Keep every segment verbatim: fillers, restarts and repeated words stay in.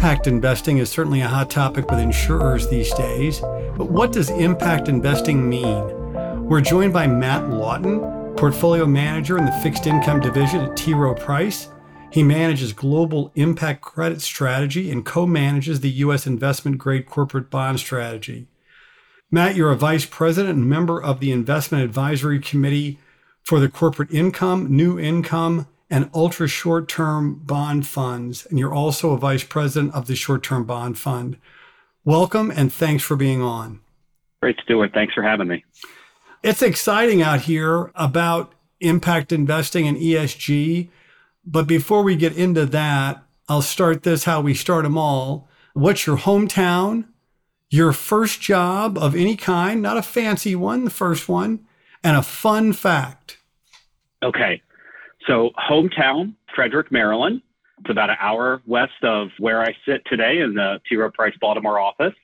Impact investing is certainly a hot topic with insurers these days, but what does impact investing mean? We're joined by Matt Lawton, portfolio manager in the fixed income division at T. Rowe Price. He manages global impact credit strategy and co-manages the U S investment grade corporate bond strategy. Matt, you're a vice president and member of the investment advisory committee for the corporate income, new income, and ultra short-term bond funds. And you're also a vice president of the short-term bond fund. Welcome, and thanks for being on. Great, Stuart. Thanks for having me. It's exciting out here about impact investing and E S G. But before we get into that, I'll start this how we start them all. What's your hometown? Your first job of any kind, not a fancy one, the first one, and a fun fact. Okay. So hometown, Frederick, Maryland. It's about an hour west of where I sit today in the T. Rowe Price Baltimore office.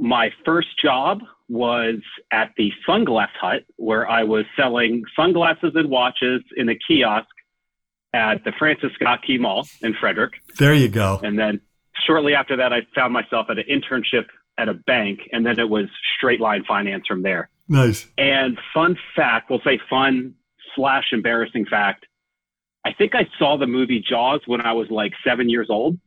My first job was at the Sunglass Hut, where I was selling sunglasses and watches in a kiosk at the Francis Scott Key Mall in Frederick. There you go. And then shortly after that, I found myself at an internship at a bank, and then it was straight line finance from there. Nice. And fun fact, we'll say fun slash embarrassing fact, I think I saw the movie Jaws when I was like seven years old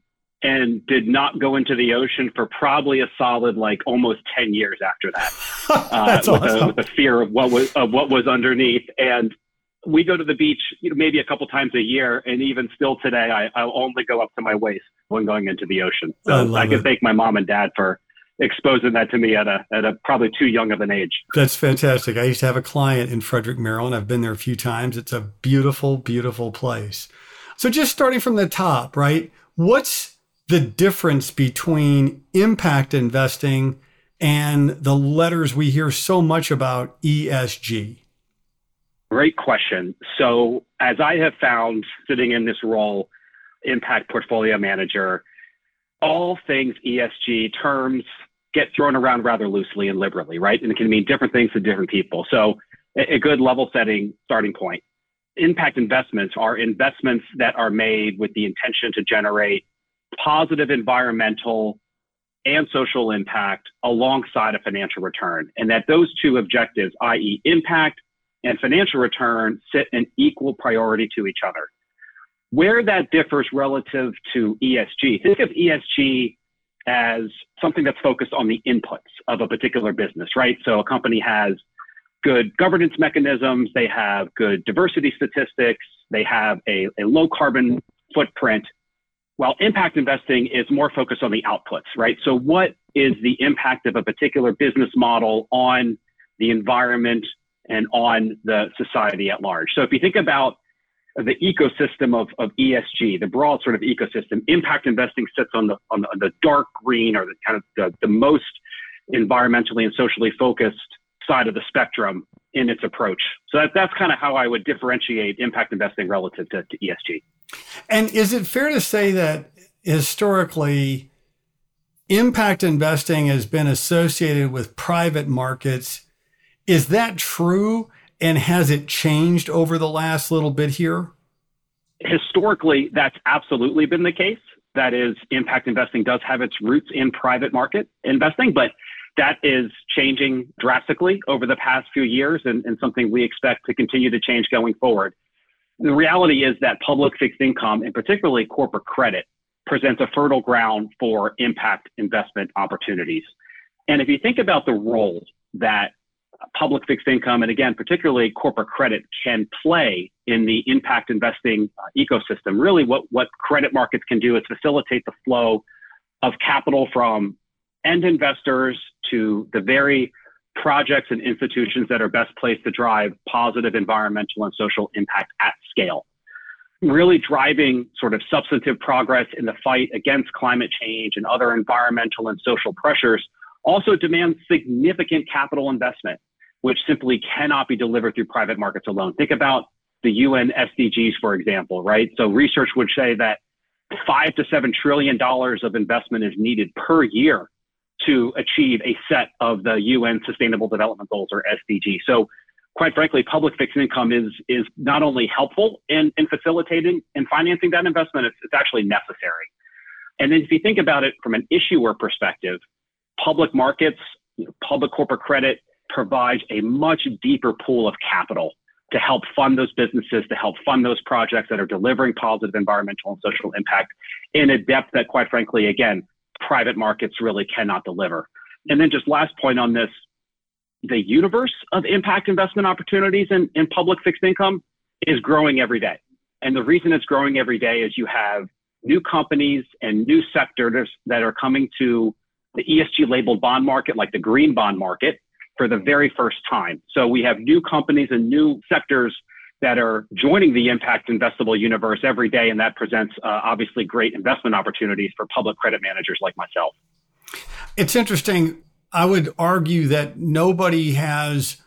and did not go into the ocean for probably a solid, like almost ten years after that. That's uh, with, awesome. a, with a fear of what was, of what was underneath. And we go to the beach, you know, maybe a couple times a year. And even still today, I, I'll only go up to my waist when going into the ocean. So I, I can thank my mom and dad for exposing that to me at a at a probably too young of an age. That's fantastic. I used to have a client in Frederick, Maryland. I've been there a few times. It's a beautiful, beautiful place. So just starting from the top, right? What's the difference between impact investing and the letters we hear so much about, E S G? Great question. So as I have found sitting in this role, impact portfolio manager, all things E S G terms get thrown around rather loosely and liberally, right? And it can mean different things to different people. So a good level setting starting point. Impact investments are investments that are made with the intention to generate positive environmental and social impact alongside a financial return. And that those two objectives, that is impact and financial return, sit in equal priority to each other. Where that differs relative to E S G, think of E S G as something that's focused on the inputs of a particular business, right? So a company has good governance mechanisms, they have good diversity statistics, they have a, a low carbon footprint, while impact investing is more focused on the outputs, right? So what is the impact of a particular business model on the environment and on the society at large? So if you think about the ecosystem of, of E S G, the broad sort of ecosystem, impact investing sits on the on the, on the dark green, or the kind of the, the most environmentally and socially focused side of the spectrum in its approach. So that, that's kind of how I would differentiate impact investing relative to, to E S G. And is it fair to say that historically, impact investing has been associated with private markets? Is that true? And has it changed over the last little bit here? Historically, that's absolutely been the case. That is, impact investing does have its roots in private market investing, but that is changing drastically over the past few years, and, and something we expect to continue to change going forward. The reality is that public fixed income, and particularly corporate credit, presents a fertile ground for impact investment opportunities. And if you think about the role that public fixed income, and again, particularly corporate credit, can play in the impact investing ecosystem. Really, what, what credit markets can do is facilitate the flow of capital from end investors to the very projects and institutions that are best placed to drive positive environmental and social impact at scale. Really driving sort of substantive progress in the fight against climate change and other environmental and social pressures also demands significant capital investment, which simply cannot be delivered through private markets alone. Think about the U N S D Gs, for example, right? So research would say that five to seven trillion dollars of investment is needed per year to achieve a set of the U N Sustainable Development Goals, or S D G. So quite frankly, public fixed income is is not only helpful in, in facilitating and financing that investment, it's, it's actually necessary. And then if you think about it from an issuer perspective, public markets, you know, public corporate credit provides a much deeper pool of capital to help fund those businesses, to help fund those projects that are delivering positive environmental and social impact in a depth that, quite frankly, again, private markets really cannot deliver. And then just last point on this, the universe of impact investment opportunities in, in public fixed income is growing every day. And the reason it's growing every day is you have new companies and new sectors that are coming to the E S G labeled bond market, like the green bond market, for the very first time. So we have new companies and new sectors that are joining the impact investable universe every day. And that presents uh, obviously great investment opportunities for public credit managers like myself. It's interesting. I would argue that nobody has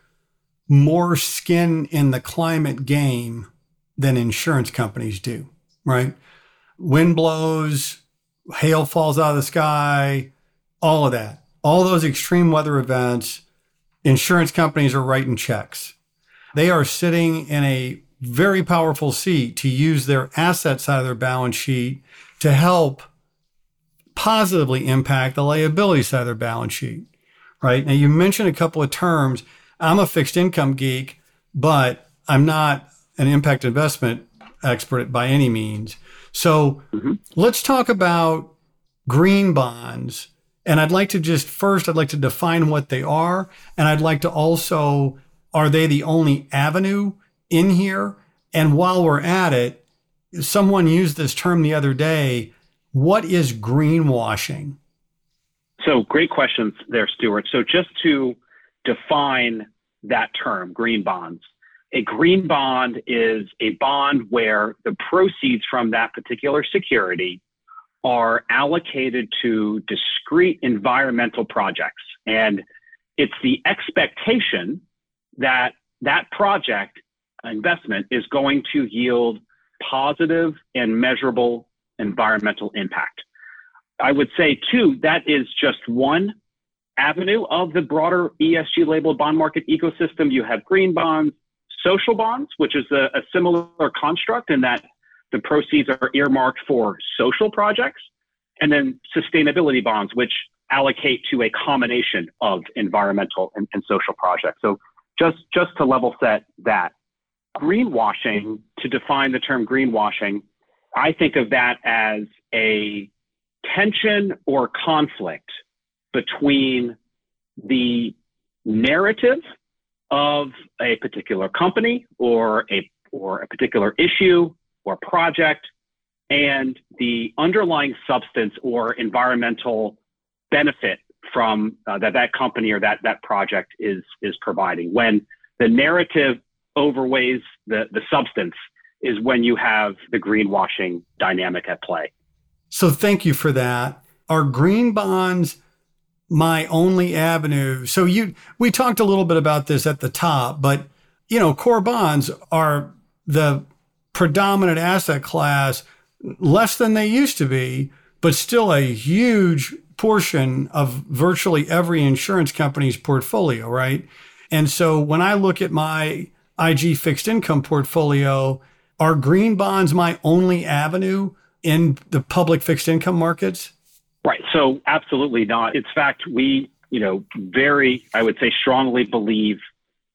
more skin in the climate game than insurance companies do, right? Wind blows, hail falls out of the sky, all of that. All those extreme weather events, insurance companies are writing checks. They are sitting in a very powerful seat to use their asset side of their balance sheet to help positively impact the liability side of their balance sheet, right? Now, you mentioned a couple of terms. I'm a fixed income geek, but I'm not an impact investment expert by any means. So mm-hmm. let's talk about green bonds. And I'd like to just first, I'd like to define what they are. And I'd like to also, are they the only avenue in here? And while we're at it, someone used this term the other day. What is greenwashing? So great questions there, Stuart. So just to define that term, green bonds, a green bond is a bond where the proceeds from that particular security are allocated to discrete environmental projects. And it's the expectation that that project investment is going to yield positive and measurable environmental impact. I would say, too, that is just one avenue of the broader E S G labeled bond market ecosystem. You have green bonds, social bonds, which is a, a similar construct in that the proceeds are earmarked for social projects, and then sustainability bonds, which allocate to a combination of environmental and, and social projects. So just, just to level set that. Greenwashing, to define the term greenwashing, I think of that as a tension or conflict between the narrative of a particular company or a or a particular issue or project and the underlying substance or environmental benefit from uh, that that company or that that project is is providing. When the narrative overweighs the the substance is when you have the greenwashing dynamic at play. So thank you for that. Are green bonds my only avenue? So you, we talked a little bit about this at the top, but you know, core bonds are the predominant asset class, less than they used to be, but still a huge portion of virtually every insurance company's portfolio, right? And so when I look at my I G fixed income portfolio, are green bonds my only avenue in the public fixed income markets? Right. So absolutely not. In fact, we, you know, very, I would say strongly believe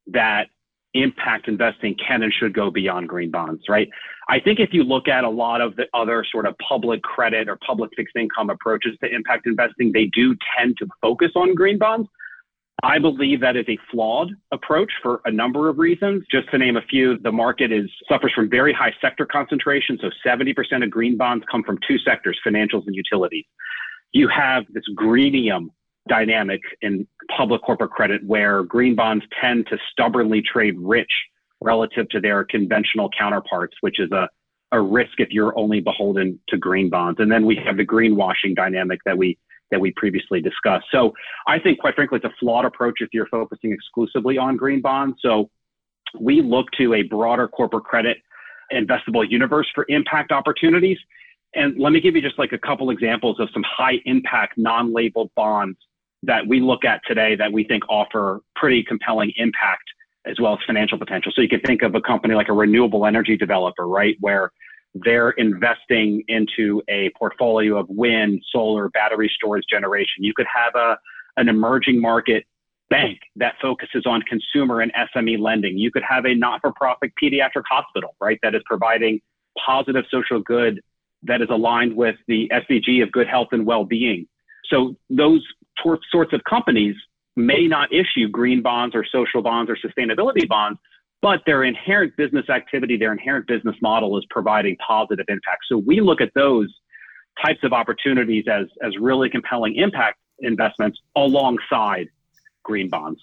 that impact investing can and should go beyond green bonds, right? I think if you look at a lot of the other sort of public credit or public fixed income approaches to impact investing, they do tend to focus on green bonds. I believe that is a flawed approach for a number of reasons. Just to name a few, the market is suffers from very high sector concentration. So seventy percent of green bonds come from two sectors, financials and utilities. You have this greenium dynamic in public corporate credit where green bonds tend to stubbornly trade rich relative to their conventional counterparts, which is a, a risk if you're only beholden to green bonds. And then we have the greenwashing dynamic that we that we previously discussed. So I think, quite frankly, it's a flawed approach if you're focusing exclusively on green bonds. So we look to a broader corporate credit investable universe for impact opportunities. And let me give you just like a couple examples of some high impact non-labeled bonds that we look at today that we think offer pretty compelling impact as well as financial potential. So you can think of a company like a renewable energy developer, right? Where they're investing into a portfolio of wind, solar, battery storage generation. You could have a an emerging market bank that focuses on consumer and S M E lending. You could have a not-for-profit pediatric hospital, right, that is providing positive social good that is aligned with the S D G of good health and well-being. So those tor- sorts of companies may not issue green bonds or social bonds or sustainability bonds, but their inherent business activity, their inherent business model is providing positive impact. So we look at those types of opportunities as, as really compelling impact investments alongside green bonds.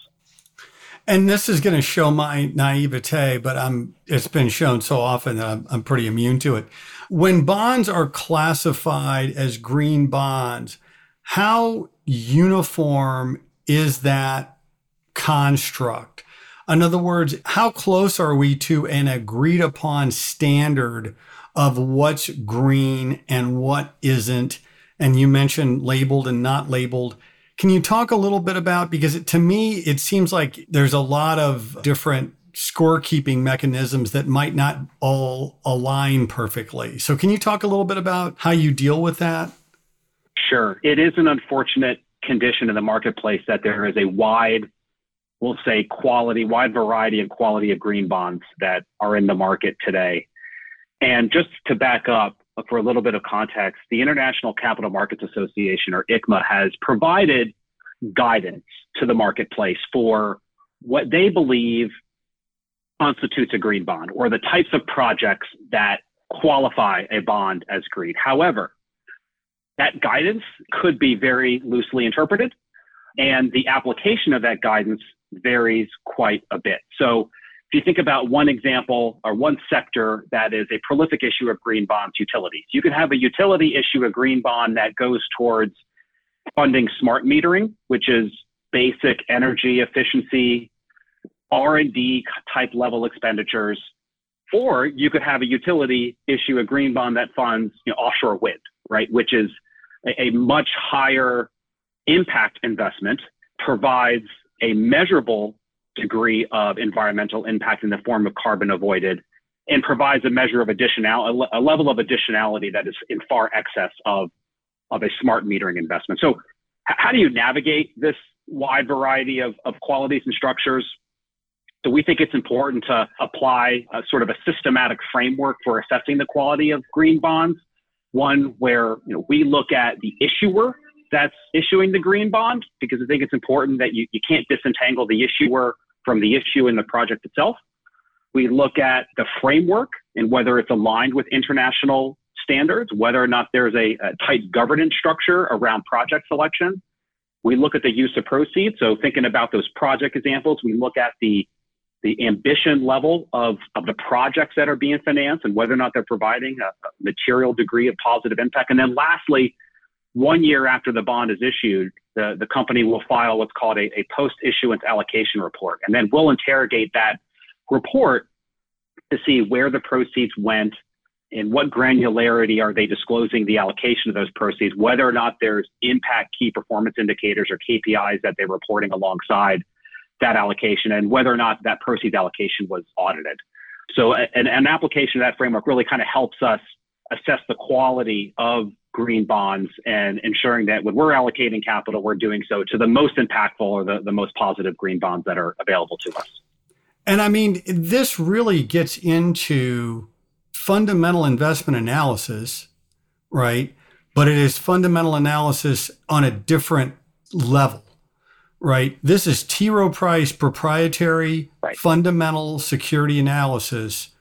And this is going to show my naivete, but I'm, it's been shown so often that I'm, I'm pretty immune to it. When bonds are classified as green bonds, how uniform is that construct? In other words, how close are we to an agreed upon standard of what's green and what isn't? And you mentioned labeled and not labeled. Can you talk a little bit about, because it, to me, it seems like there's a lot of different scorekeeping mechanisms that might not all align perfectly. So can you talk a little bit about how you deal with that? Sure. It is an unfortunate condition in the marketplace that there is a wide, we'll say quality, wide variety and quality of green bonds that are in the market today. And just to back up for a little bit of context, the International Capital Markets Association, or I C M A, has provided guidance to the marketplace for what they believe constitutes a green bond, or the types of projects that qualify a bond as green. However, that guidance could be very loosely interpreted, and the application of that guidance varies quite a bit. So if you think about one example or one sector that is a prolific issue of green bonds, utilities. You can have a utility issue a green bond that goes towards funding smart metering, which is basic energy efficiency, R and D type level expenditures. Or you could have a utility issue a green bond that funds, you know, offshore wind, right, which is a, a much higher impact investment, provides a measurable degree of environmental impact in the form of carbon avoided, and provides a measure of additional, a level of additionality that is in far excess of, of a smart metering investment. So how do you navigate this wide variety of, of qualities and structures? So we think it's important to apply a sort of a systematic framework for assessing the quality of green bonds. One where, you know, we look at the issuer that's issuing the green bond, because I think it's important that you, you can't disentangle the issuer from the issue in the project itself. We look at the framework and whether it's aligned with international standards, whether or not there's a, a tight governance structure around project selection. We look at the use of proceeds. So thinking about those project examples, we look at the, the ambition level of, of the projects that are being financed and whether or not they're providing a, a material degree of positive impact. And then lastly, one year after the bond is issued, the, the company will file what's called a, a post-issuance allocation report. And then we'll interrogate that report to see where the proceeds went and what granularity are they disclosing the allocation of those proceeds, whether or not there's impact key performance indicators or K P Is that they're reporting alongside that allocation, and whether or not that proceeds allocation was audited. So an, an application of that framework really kind of helps us assess the quality of green bonds and ensuring that when we're allocating capital, we're doing so to the most impactful or the, the most positive green bonds that are available to us. And I mean, this really gets into fundamental investment analysis, right? But it is fundamental analysis on a different level, right? This is T. Rowe Price proprietary right. Fundamental security analysis.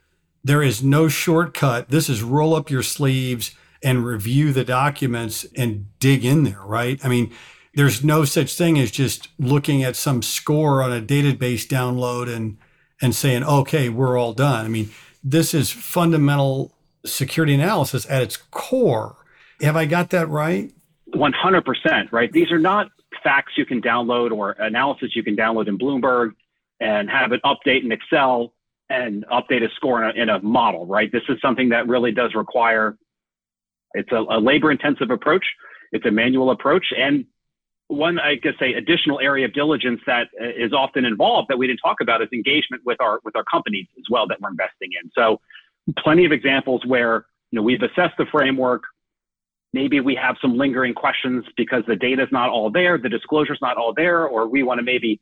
There is no shortcut. This is roll up your sleeves and review the documents and dig in there, right? I mean, there's no such thing as just looking at some score on a database download and and saying, okay, we're all done. I mean, this is fundamental security analysis at its core. Have I got that right? one hundred percent, right? These are not facts you can download or analysis you can download in Bloomberg and have an update in Excel and update a score in a, in a model, right? This is something that really does require... It's a, a labor-intensive approach. It's a manual approach. And one, I guess, say additional area of diligence that is often involved that we didn't talk about is engagement with our with our companies as well that we're investing in. So plenty of examples where you know, we've assessed the framework. Maybe we have some lingering questions because the data is not all there, the disclosure is not all there, or we want to maybe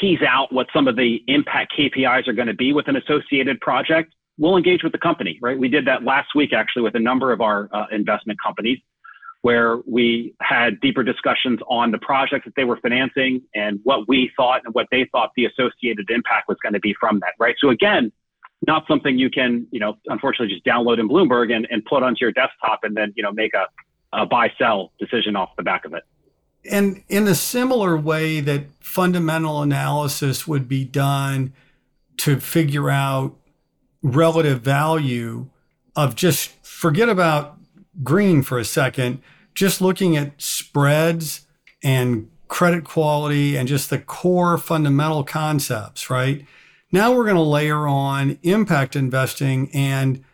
tease out what some of the impact K P Is are going to be with an associated project. We'll engage with the company, right? We did that last week actually with a number of our uh, investment companies, where we had deeper discussions on the projects that they were financing and what we thought and what they thought the associated impact was going to be from that, right? So again, not something you can, you know, unfortunately just download in Bloomberg and, and put onto your desktop and then, you know, make a, a buy-sell decision off the back of it. And in a similar way that fundamental analysis would be done to figure out relative value of just, forget about green for a second, just looking at spreads and credit quality and just the core fundamental concepts, right? Now we're going to layer on impact investing and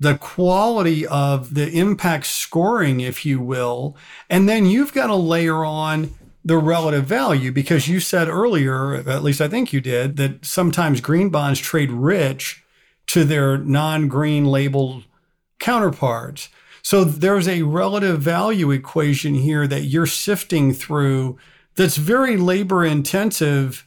the quality of the impact scoring, if you will. And then you've got to layer on the relative value, because you said earlier, at least I think you did, that sometimes green bonds trade rich to their non-green labeled counterparts. So there's a relative value equation here that you're sifting through that's very labor intensive,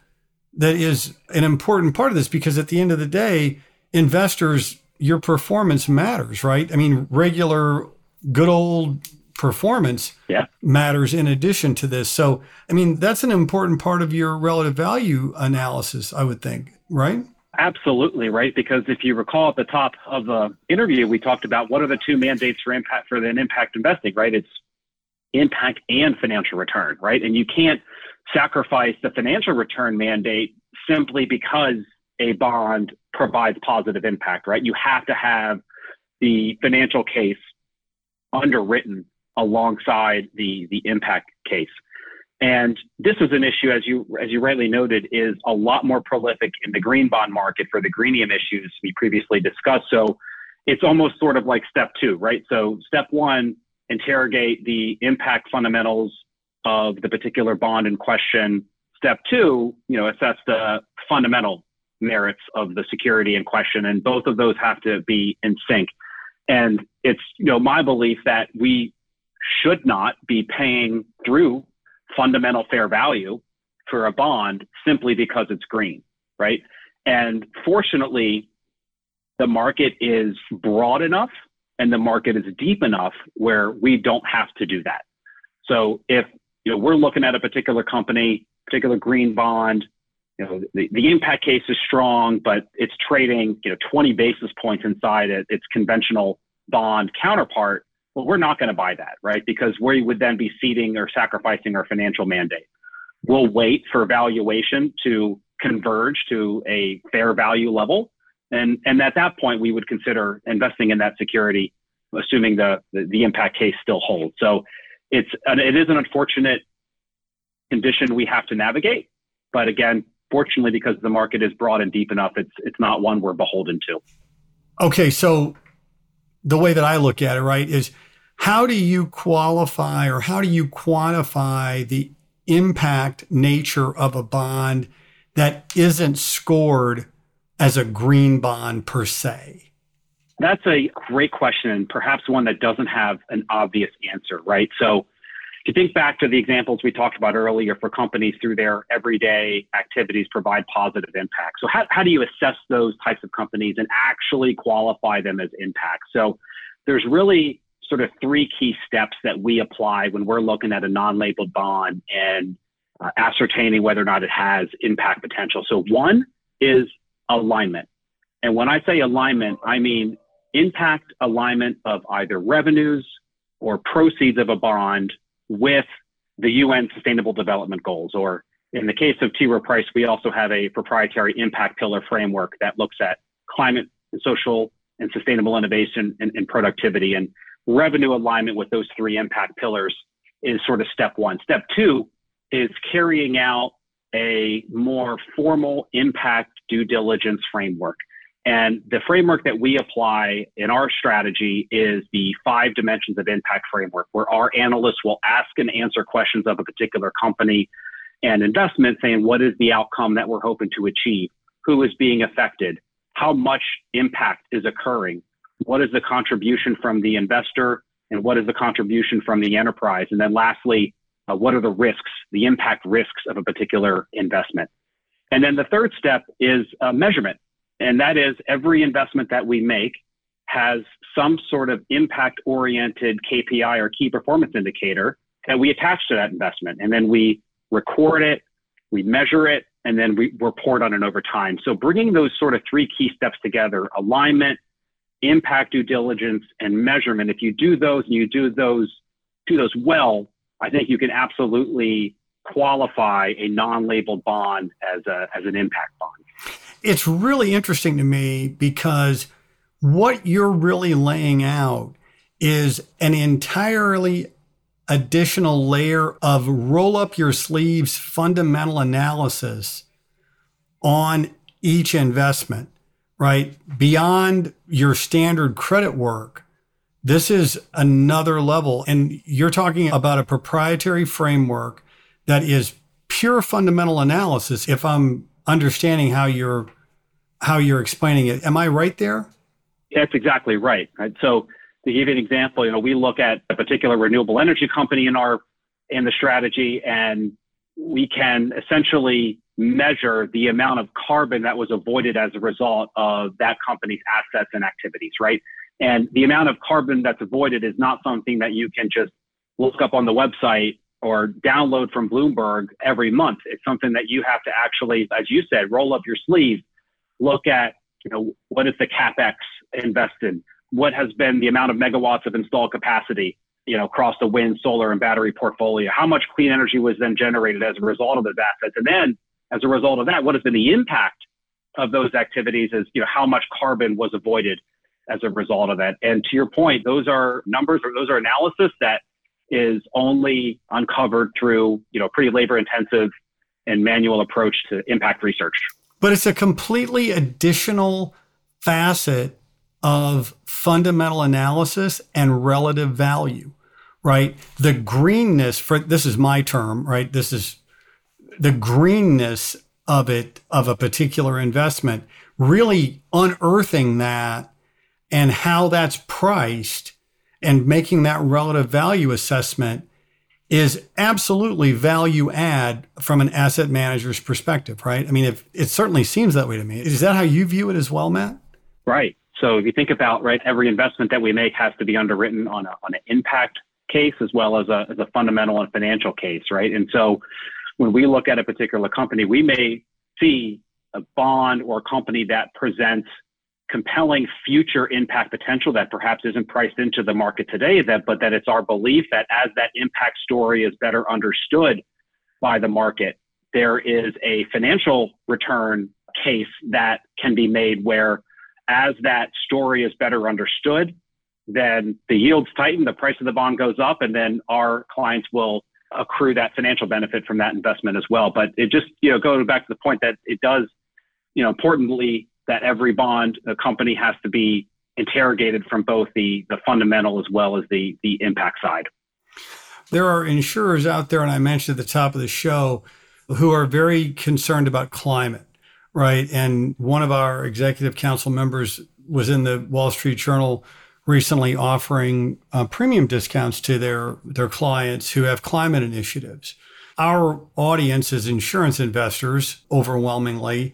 that is an important part of this, because at the end of the day, investors, your performance matters, right? I mean, regular, good old performance yeah. matters in addition to this. So, I mean, that's an important part of your relative value analysis, I would think, right? Absolutely, right? Because if you recall at the top of the interview, we talked about what are the two mandates for impact for an impact investing, right? It's impact and financial return, right? And you can't sacrifice the financial return mandate simply because a bond provides positive impact, right? You have to have the financial case underwritten alongside the, the impact case. And this is an issue, as you as you rightly noted, is a lot more prolific in the green bond market for the greenium issues we previously discussed. So it's almost sort of like step two, right? So step one, interrogate the impact fundamentals of the particular bond in question. Step two, you know, assess the fundamental merits of the security in question. And both of those have to be in sync. And it's, you know, my belief that we should not be paying through fundamental fair value for a bond simply because it's green, right? And fortunately, the market is broad enough and the market is deep enough where we don't have to do that. So if, you know, we're looking at a particular company, particular green bond, you know, the, the impact case is strong, but it's trading, you know, twenty basis points inside it, its conventional bond counterpart, well, we're not going to buy that, right? Because we would then be ceding or sacrificing our financial mandate. We'll wait for valuation to converge to a fair value level. And, and at that point, we would consider investing in that security, assuming the, the, the impact case still holds. So it's an, it is an unfortunate condition we have to navigate. But again, fortunately, because the market is broad and deep enough, it's it's not one we're beholden to. Okay, so the way that I look at it, right, is how do you qualify or how do you quantify the impact nature of a bond that isn't scored as a green bond per se? That's a great question, and perhaps one that doesn't have an obvious answer, right? So if you think back to the examples we talked about earlier for companies through their everyday activities provide positive impact. So how, how do you assess those types of companies and actually qualify them as impact? So there's really sort of three key steps that we apply when we're looking at a non-labeled bond and uh, ascertaining whether or not it has impact potential. So one is alignment. And when I say alignment, I mean impact alignment of either revenues or proceeds of a bond with the U N Sustainable Development Goals, or in the case of T. Rowe Price, we also have a proprietary impact pillar framework that looks at climate, and social, and sustainable innovation and, and productivity. And revenue alignment with those three impact pillars is sort of step one. Step two is carrying out a more formal impact due diligence framework. And the framework that we apply in our strategy is the five dimensions of impact framework, where our analysts will ask and answer questions of a particular company and investment, saying, what is the outcome that we're hoping to achieve? Who is being affected? How much impact is occurring? what is the contribution from the investor, and what is the contribution from the enterprise? And then lastly, uh, what are the risks, the impact risks of a particular investment? And then the third step is uh, measurement. And that is every investment that we make has some sort of impact-oriented K P I or key performance indicator that we attach to that investment. And then we record it, we measure it, and then we report on it over time. So bringing those sort of three key steps together, alignment, impact due diligence, and measurement, if you do those and you do those, do those well, I think you can absolutely qualify a non-labeled bond as a, as an impact bond. It's really interesting to me because what you're really laying out is an entirely additional layer of roll up your sleeves fundamental analysis on each investment, right? Beyond your standard credit work, this is another level. And you're talking about a proprietary framework that is pure fundamental analysis, if I'm understanding how you're how you're explaining it. Am I right there? That's exactly right. right. So to give you an example, you know, we look at a particular renewable energy company in our in the strategy, and we can essentially measure the amount of carbon that was avoided as a result of that company's assets and activities, right? And the amount of carbon that's avoided is not something that you can just look up on the website or download from Bloomberg every month. It's something that you have to actually, as you said, roll up your sleeves, look at, you know, what is the CapEx invested? What has been the amount of megawatts of installed capacity, you know, across the wind, solar, and battery portfolio? How much clean energy was then generated as a result of those assets? And then as a result of that, what has been the impact of those activities is, you know, how much carbon was avoided as a result of that? And to your point, those are numbers or those are analysis that is only uncovered through, you know, pretty labor intensive and manual approach to impact research. But it's a completely additional facet of fundamental analysis and relative value, right? The greenness, for this is my term, right? This is the greenness of it, of a particular investment, really unearthing that and how that's priced and making that relative value assessment is absolutely value add from an asset manager's perspective, right? I mean, if, it certainly seems that way to me. Is that how you view it as well, Matt? Right. So if you think about, right, every investment that we make has to be underwritten on a, on an impact case as well as a, as a fundamental and financial case, right? And so when we look at a particular company, we may see a bond or a company that presents compelling future impact potential that perhaps isn't priced into the market today, that, but that it's our belief that as that impact story is better understood by the market, there is a financial return case that can be made where as that story is better understood, then the yields tighten, the price of the bond goes up, and then our clients will accrue that financial benefit from that investment as well. But it just, you know, going back to the point that it does, you know, importantly, that every bond a company has to be interrogated from both the, the fundamental as well as the, the impact side. There are insurers out there, and I mentioned at the top of the show, who are very concerned about climate, right? And one of our executive council members was in the Wall Street Journal recently offering uh, premium discounts to their, their clients who have climate initiatives. Our audience is insurance investors overwhelmingly.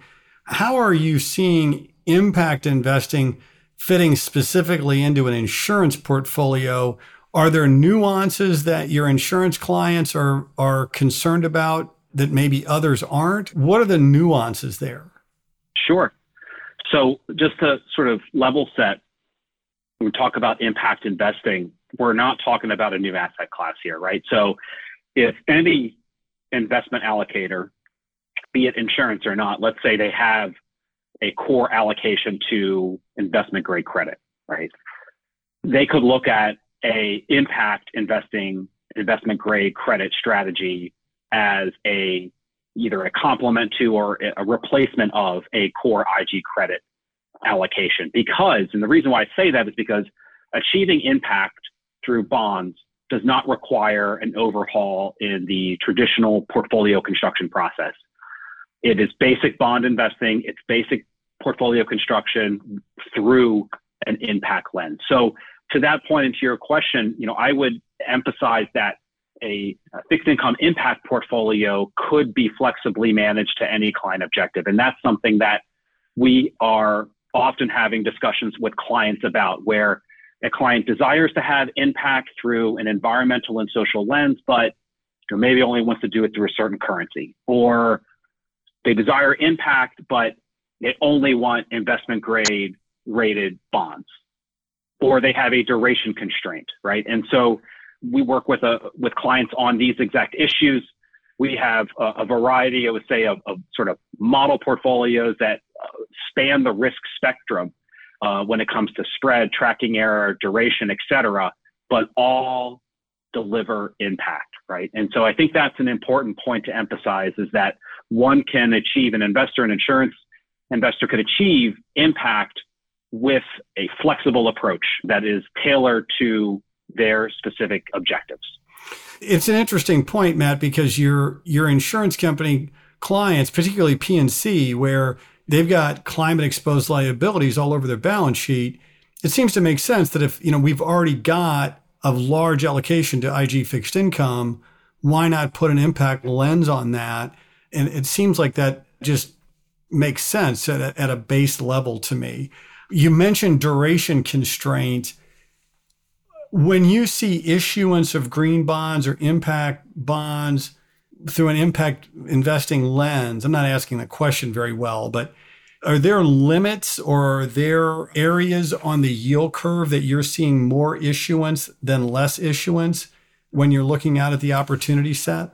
How are you seeing impact investing fitting specifically into an insurance portfolio? Are there nuances that your insurance clients are, are concerned about that maybe others aren't? What are the nuances there? Sure. So just to sort of level set, when we talk about impact investing, we're not talking about a new asset class here, right? So if any investment allocator, be it insurance or not, let's say they have a core allocation to investment grade credit, right? They could look at a impact investing investment grade credit strategy as a either a complement to or a replacement of a core I G credit allocation. Because, and the reason why I say that is because achieving impact through bonds does not require an overhaul in the traditional portfolio construction process. It is basic bond investing, it's basic portfolio construction through an impact lens. So to that point, and to your question, you know, I would emphasize that a fixed income impact portfolio could be flexibly managed to any client objective. And that's something that we are often having discussions with clients about, where a client desires to have impact through an environmental and social lens, but maybe only wants to do it through a certain currency, or they desire impact, but they only want investment grade rated bonds, or they have a duration constraint, right? And so we work with a, with clients on these exact issues. We have a, a variety, I would say, of, of sort of model portfolios that span the risk spectrum uh, when it comes to spread, tracking error, duration, et cetera, but all deliver impact, right? And so I think that's an important point to emphasize, is that one can achieve, an investor, an insurance investor could achieve impact with a flexible approach that is tailored to their specific objectives. It's an interesting point, Matt, because your your insurance company clients, particularly P and C, where they've got climate exposed liabilities all over their balance sheet, it seems to make sense that if, you know, we've already got a large allocation to I G fixed income, why not put an impact lens on that? And it seems like that just makes sense at a, at a base level to me. You mentioned duration constraint. When you see issuance of green bonds or impact bonds through an impact investing lens, I'm not asking the question very well, but are there limits, or are there areas on the yield curve that you're seeing more issuance than less issuance when you're looking out at the opportunity set?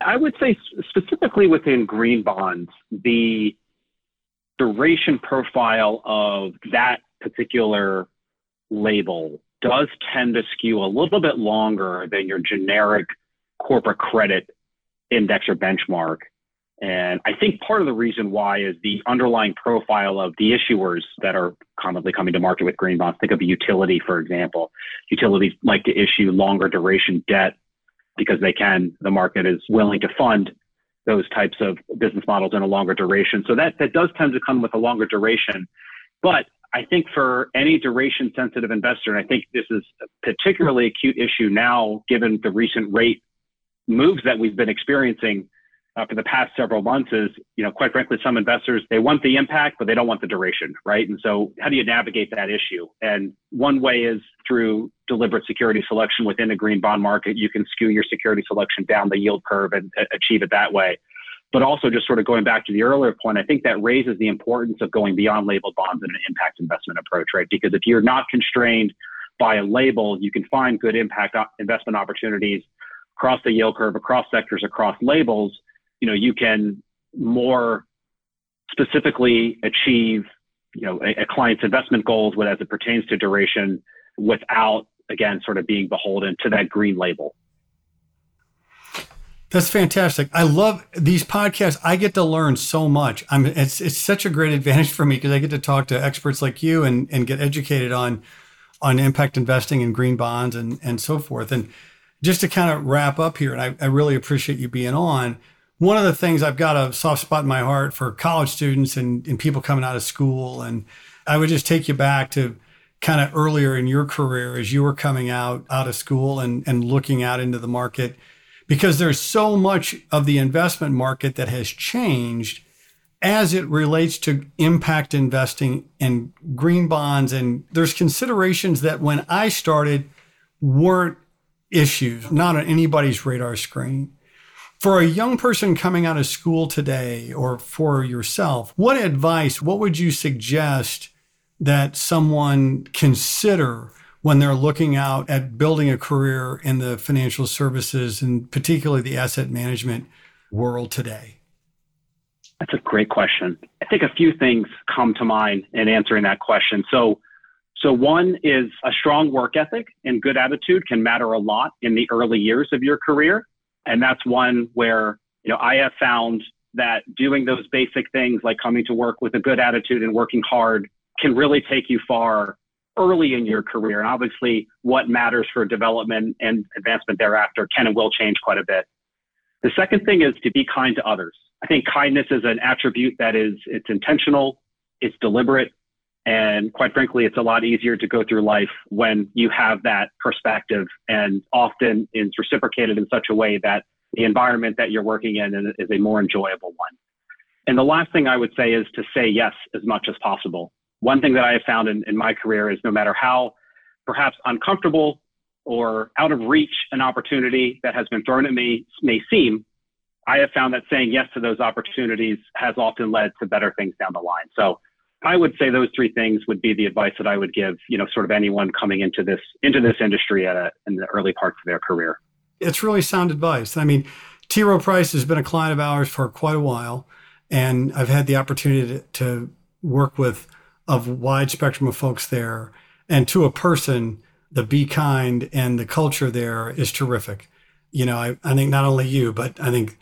I would say specifically within green bonds, the duration profile of that particular label does tend to skew a little bit longer than your generic corporate credit index or benchmark. And I think part of the reason why is the underlying profile of the issuers that are commonly coming to market with green bonds. Think of a utility, for example. Utilities like to issue longer duration debt because they can. The market is willing to fund those types of business models in a longer duration. So that, that does tend to come with a longer duration. But I think for any duration-sensitive investor, and I think this is a particularly acute issue now, given the recent rate moves that we've been experiencing uh, for the past several months, is, you know, quite frankly, some investors, they want the impact, but they don't want the duration, right? And so how do you navigate that issue? And one way is through deliberate security selection within the green bond market. You can skew your security selection down the yield curve and uh, achieve it that way. But also, just sort of going back to the earlier point, I think that raises the importance of going beyond labeled bonds in an impact investment approach, right? Because if you're not constrained by a label, you can find good impact investment opportunities across the yield curve, across sectors, across labels. You know, you can more specifically achieve, you know, a, a client's investment goals with, as it pertains to duration, without, again, sort of being beholden to that green label. That's fantastic. I love these podcasts. I get to learn so much. I'm, it's it's such a great advantage for me because I get to talk to experts like you and, and get educated on on impact investing and green bonds and, and so forth. And just to kind of wrap up here, and I, I really appreciate you being on, one of the things, I've got a soft spot in my heart for college students and, and people coming out of school. And I would just take you back to kind of earlier in your career as you were coming out, out of school and, and looking out into the market, because there's so much of the investment market that has changed as it relates to impact investing and green bonds. And there's considerations that when I started weren't issues, not on anybody's radar screen. For a young person coming out of school today, or for yourself, what advice, what would you suggest that someone consider when they're looking out at building a career in the financial services and particularly the asset management world today? That's a great question. I think a few things come to mind in answering that question. So, so one is a strong work ethic and good attitude can matter a lot in the early years of your career. And that's one where, you know, I have found that doing those basic things like coming to work with a good attitude and working hard can really take you far early in your career. And obviously what matters for development and advancement thereafter can and will change quite a bit. The second thing is to be kind to others. I think kindness is an attribute that is, it's intentional, it's deliberate, And quite frankly, it's a lot easier to go through life when you have that perspective, and often it's reciprocated in such a way that the environment that you're working in is a more enjoyable one. And the last thing I would say is to say yes as much as possible. One thing that I have found in, in my career is no matter how perhaps uncomfortable or out of reach an opportunity that has been thrown at me may seem, I have found that saying yes to those opportunities has often led to better things down the line. So I would say those three things would be the advice that I would give, you know, sort of anyone coming into this into this industry at a, in the early parts of their career. It's really sound advice. I mean, T. Rowe Price has been a client of ours for quite a while, and I've had the opportunity to, to work with a wide spectrum of folks there. And to a person, the be kind and the culture there is terrific. You know, I, I think not only you, but I think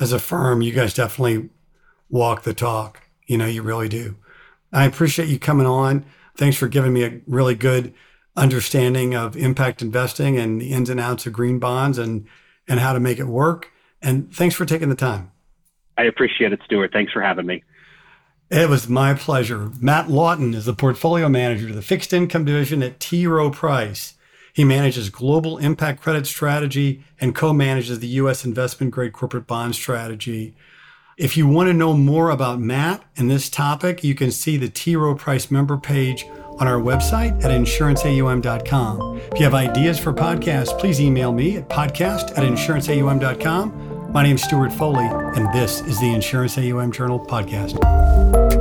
as a firm, you guys definitely walk the talk. You know, you really do. I appreciate you coming on. Thanks for giving me a really good understanding of impact investing and the ins and outs of green bonds and, and how to make it work. And thanks for taking the time. I appreciate it, Stuart. Thanks for having me. It was my pleasure. Matt Lawton is the portfolio manager of the fixed income division at T. Rowe Price. He manages global impact credit strategy and co-manages the U S investment grade corporate bond strategy. If you want to know more about Matt and this topic, you can see the T. Rowe Price member page on our website at insurance A U M dot com. If you have ideas for podcasts, please email me at podcast at insurance A U M dot com. My name is Stuart Foley, and this is the Insurance A U M Journal podcast.